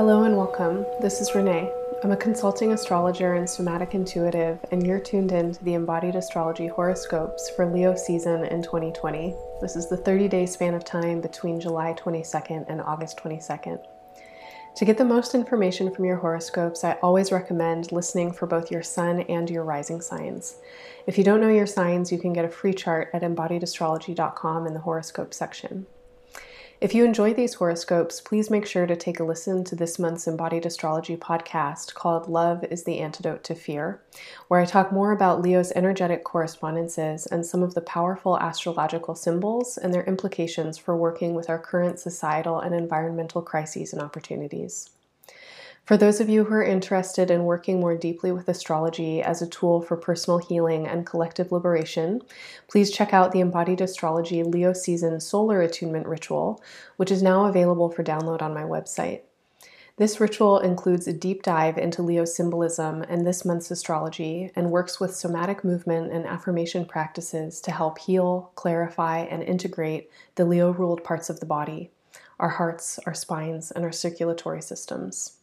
Hello and welcome. This is Renee. I'm a consulting astrologer and somatic intuitive, and you're tuned in to the Embodied Astrology horoscopes for Leo season in 2020. This is the 30-day span of time between July 22nd and August 22nd. To get the most information from your horoscopes, I always recommend listening for both your sun and your rising signs. If you don't know your signs, you can get a free chart at embodiedastrology.com in the horoscope section. If you enjoy these horoscopes, please make sure to take a listen to this month's Embodied Astrology podcast called Love is the Antidote to Fear, where I talk more about Leo's energetic correspondences and some of the powerful astrological symbols and their implications for working with our current societal and environmental crises and opportunities. For those of you who are interested in working more deeply with astrology as a tool for personal healing and collective liberation, please check out the Embodied Astrology Leo Season Solar Attunement Ritual, which is now available for download on my website. This ritual includes a deep dive into Leo symbolism and this month's astrology, and works with somatic movement and affirmation practices to help heal, clarify, and integrate the Leo-ruled parts of the body, our hearts, our spines, and our circulatory systems.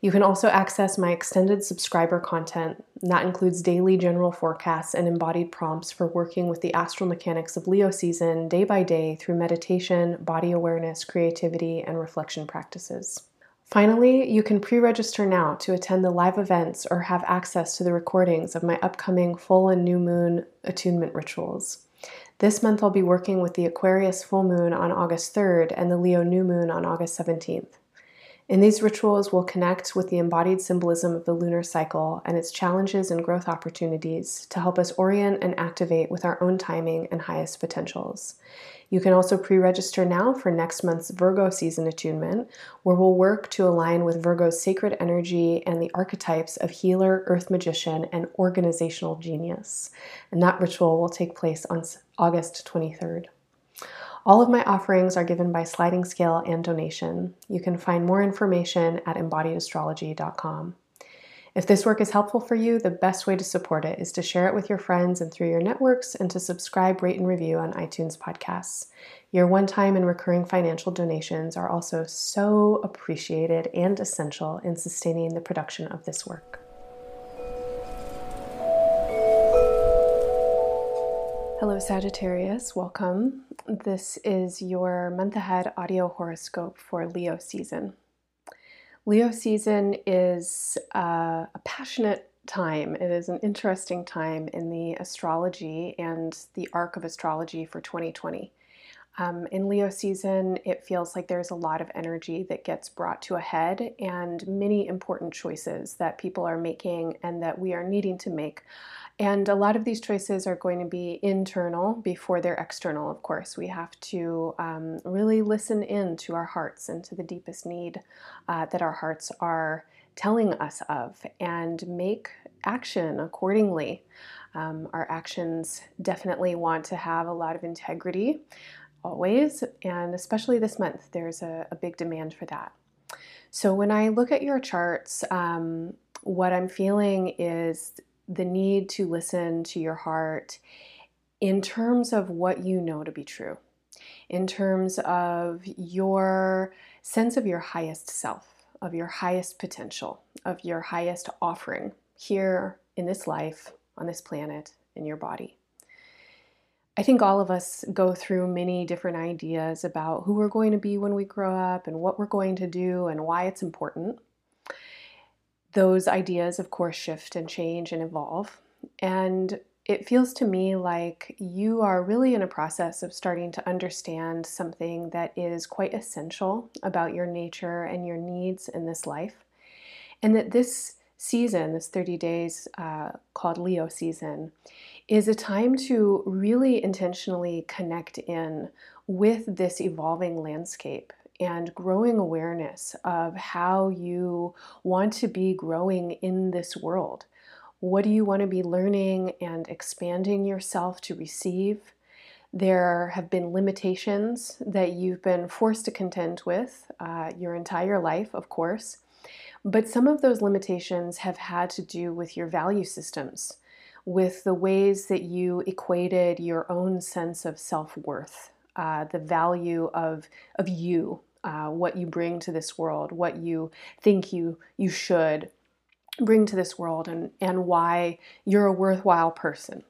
You can also access my extended subscriber content. That includes daily general forecasts and embodied prompts for working with the astral mechanics of Leo season day by day through meditation, body awareness, creativity, and reflection practices. Finally, you can pre-register now to attend the live events or have access to the recordings of my upcoming full and new moon attunement rituals. This month I'll be working with the Aquarius full moon on August 3rd and the Leo new moon on August 17th. In these rituals, we'll connect with the embodied symbolism of the lunar cycle and its challenges and growth opportunities to help us orient and activate with our own timing and highest potentials. You can also pre-register now for next month's Virgo season attunement, where we'll work to align with Virgo's sacred energy and the archetypes of healer, earth magician, and organizational genius. And that ritual will take place on August 23rd. All of my offerings are given by sliding scale and donation. You can find more information at embodiedastrology.com. If this work is helpful for you, the best way to support it is to share it with your friends and through your networks, and to subscribe, rate, and review on iTunes podcasts. Your one-time and recurring financial donations are also so appreciated and essential in sustaining the production of this work. Hello Sagittarius, welcome. This is your month ahead audio horoscope for Leo season. Leo season is a passionate time. It is an interesting time in the astrology and the arc of astrology for 2020. In Leo season, it feels like there's a lot of energy that gets brought to a head, and many important choices that people are making and that we are needing to make. And a lot of these choices are going to be internal before they're external, of course. We have to really listen in to our hearts and to the deepest need that our hearts are telling us of, and make action accordingly. Our actions definitely want to have a lot of integrity, always, and especially this month, there's a big demand for that. So when I look at your charts, what I'm feeling is the need to listen to your heart in terms of what you know to be true, in terms of your sense of your highest self, of your highest potential, of your highest offering here in this life, on this planet, in your body. I think all of us go through many different ideas about who we're going to be when we grow up and what we're going to do and why it's important. Those ideas, of course, shift and change and evolve. And it feels to me like you are really in a process of starting to understand something that is quite essential about your nature and your needs in this life. And that this season, this 30 days called Leo season, is a time to really intentionally connect in with this evolving landscape and growing awareness of how you want to be growing in this world. What do you want to be learning and expanding yourself to receive? There have been limitations that you've been forced to contend with your entire life, of course, but some of those limitations have had to do with your value systems, with the ways that you equated your own sense of self-worth, the value of you what you bring to this world, what you think you should bring to this world, and why you're a worthwhile person.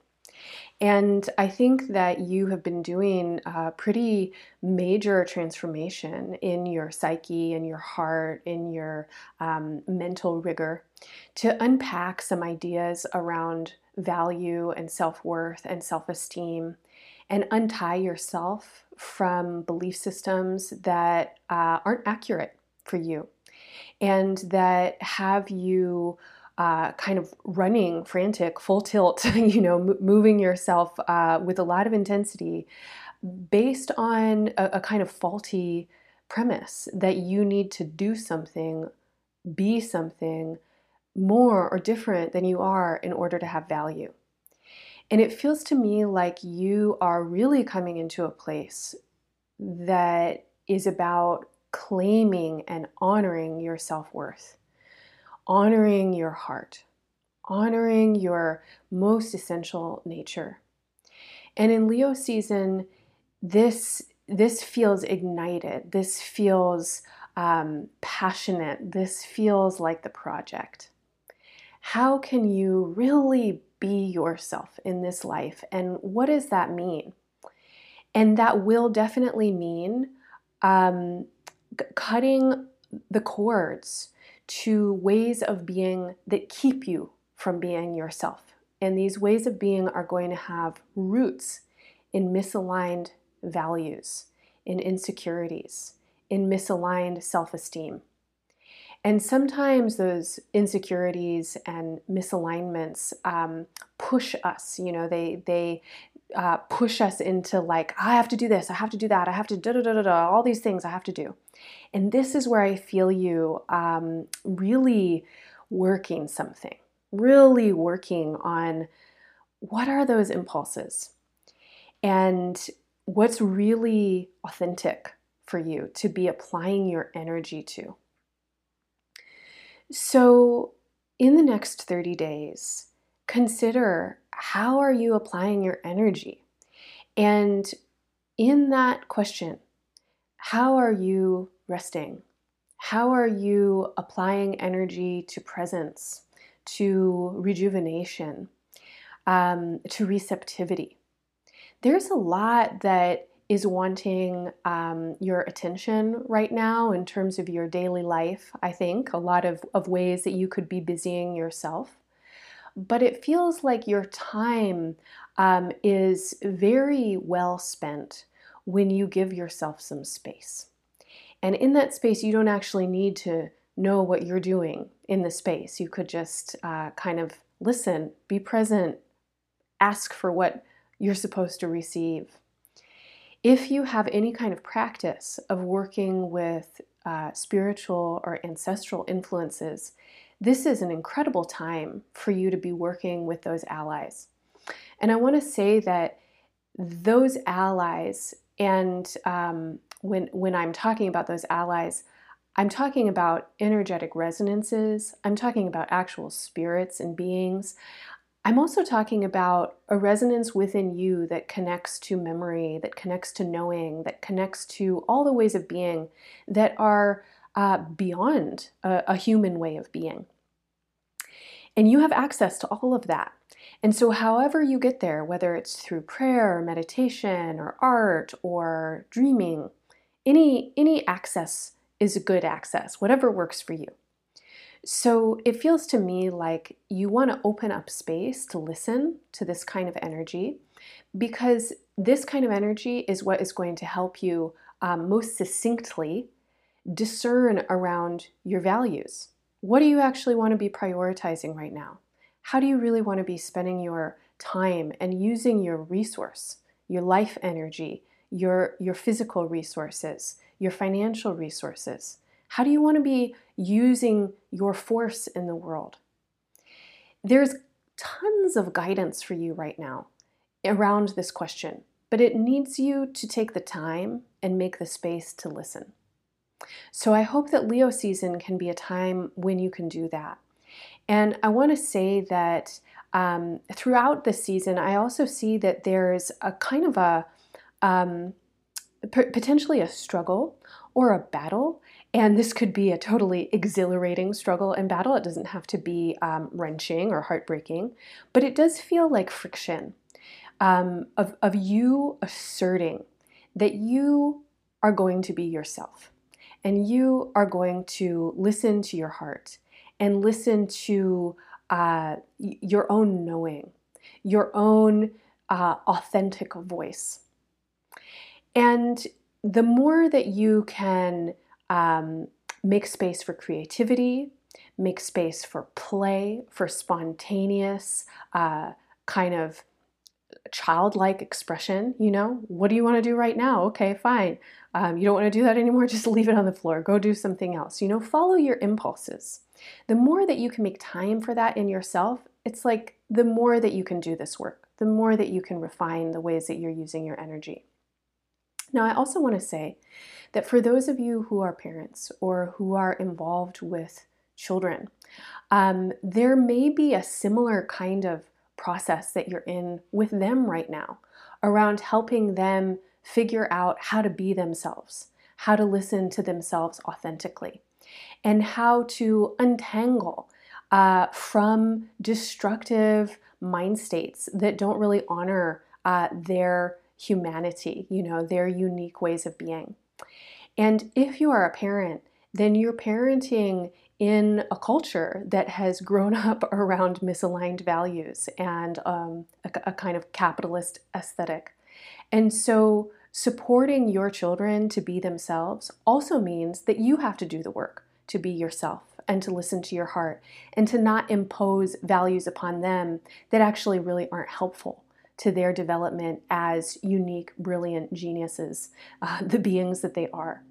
And I think that you have been doing a pretty major transformation in your psyche, in your heart, in your mental rigor, to unpack some ideas around value and self-worth and self-esteem, and untie yourself from belief systems that aren't accurate for you, and that have you kind of running frantic, full tilt, you know, moving yourself with a lot of intensity based on a kind of faulty premise that you need to do something, be something more or different than you are in order to have value. And it feels to me like you are really coming into a place that is about claiming and honoring your self-worth, honoring your heart, honoring your most essential nature. And in Leo season, this feels ignited, this feels passionate, this feels like the project. How can you really be yourself in this life, and what does that mean? And that will definitely mean cutting the cords to ways of being that keep you from being yourself. And these ways of being are going to have roots in misaligned values, in insecurities, in misaligned self-esteem. And sometimes those insecurities and misalignments push us, you know, they push us into like, I have to do this, I have to do that, I have to da-da-da-da-da, all these things I have to do. And this is where I feel you really working something, really working on what are those impulses and what's really authentic for you to be applying your energy to. So in the next 30 days, consider how are you applying your energy? And in that question, how are you resting? How are you applying energy to presence, to rejuvenation, to receptivity? There's a lot that is wanting your attention right now in terms of your daily life, I think, a lot of ways that you could be busying yourself. But it feels like your time is very well spent when you give yourself some space. And in that space, you don't actually need to know what you're doing in the space. You could just kind of listen, be present, ask for what you're supposed to receive. If you have any kind of practice of working with spiritual or ancestral influences, this is an incredible time for you to be working with those allies. And I want to say that those allies, and when I'm talking about those allies, I'm talking about energetic resonances, I'm talking about actual spirits and beings. I'm also talking about a resonance within you that connects to memory, that connects to knowing, that connects to all the ways of being that are beyond a human way of being. And you have access to all of that. And so however you get there, whether it's through prayer or meditation or art or dreaming, any access is a good access, whatever works for you. So it feels to me like you want to open up space to listen to this kind of energy, because this kind of energy is what is going to help you most succinctly discern around your values. What do you actually want to be prioritizing right now? How do you really want to be spending your time and using your resource, your life energy, your physical resources, your financial resources? How do you want to be using your force in the world? There's tons of guidance for you right now around this question, but it needs you to take the time and make the space to listen. So I hope that Leo season can be a time when you can do that. And I want to say that throughout this season, I also see that there's a kind of a potentially a struggle or a battle. And this could be a totally exhilarating struggle and battle. It doesn't have to be wrenching or heartbreaking, but it does feel like friction of you asserting that you are going to be yourself and you are going to listen to your heart and listen to your own knowing, your own authentic voice. And the more that you can make space for creativity, make space for play, for spontaneous kind of childlike expression, you know, what do you want to do right now? Okay, fine. You don't want to do that anymore, just leave it on the floor, go do something else, you know, follow your impulses. The more that you can make time for that in yourself, it's like the more that you can do this work, the more that you can refine the ways that you're using your energy. Now, I also want to say that for those of you who are parents or who are involved with children, there may be a similar kind of process that you're in with them right now around helping them figure out how to be themselves, how to listen to themselves authentically, and how to untangle from destructive mind states that don't really honor their humanity, you know, their unique ways of being. And if you are a parent, then you're parenting in a culture that has grown up around misaligned values and a kind of capitalist aesthetic. And so supporting your children to be themselves also means that you have to do the work to be yourself and to listen to your heart and to not impose values upon them that actually really aren't helpful to their development as unique, brilliant geniuses, the beings that they are.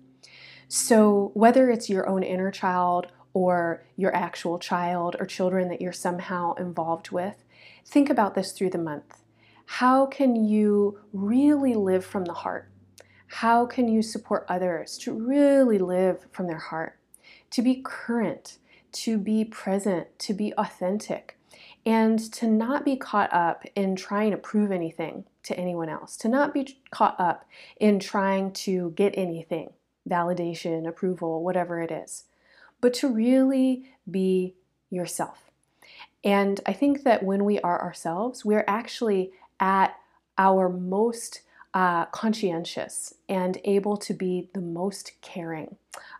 So whether it's your own inner child or your actual child or children that you're somehow involved with, think about this through the month. How can you really live from the heart? How can you support others to really live from their heart, to be current, to be present, to be authentic? And to not be caught up in trying to prove anything to anyone else, to not be caught up in trying to get anything, validation, approval, whatever it is, but to really be yourself. And I think that when we are ourselves, we're actually at our most conscientious and able to be the most caring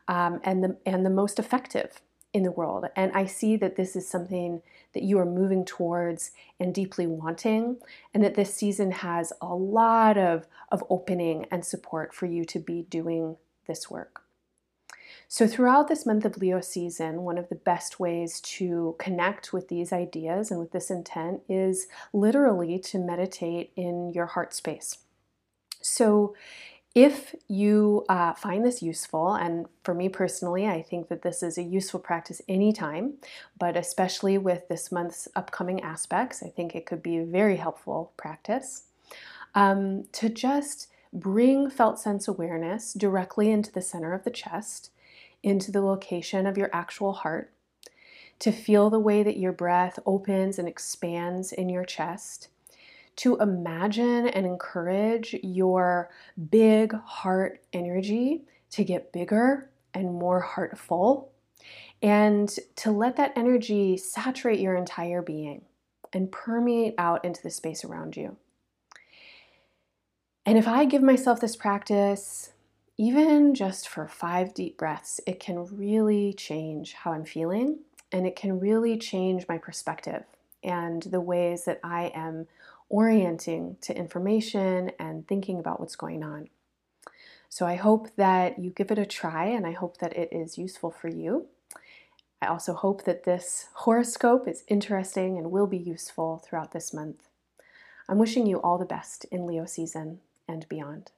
and the most effective in the world. And I see that this is something that you are moving towards and deeply wanting, and that this season has a lot of opening and support for you to be doing this work. So throughout this month of Leo season, one of the best ways to connect with these ideas and with this intent is literally to meditate in your heart space. So if you find this useful, and for me personally, I think that this is a useful practice anytime, but especially with this month's upcoming aspects, I think it could be a very helpful practice to just bring felt sense awareness directly into the center of the chest, into the location of your actual heart, to feel the way that your breath opens and expands in your chest, to imagine and encourage your big heart energy to get bigger and more heartful, and to let that energy saturate your entire being and permeate out into the space around you. And if I give myself this practice, even just for 5 deep breaths, it can really change how I'm feeling, and it can really change my perspective and the ways that I am orienting to information and thinking about what's going on. So I hope that you give it a try, and I hope that it is useful for you. I also hope that this horoscope is interesting and will be useful throughout this month. I'm wishing you all the best in Leo season and beyond.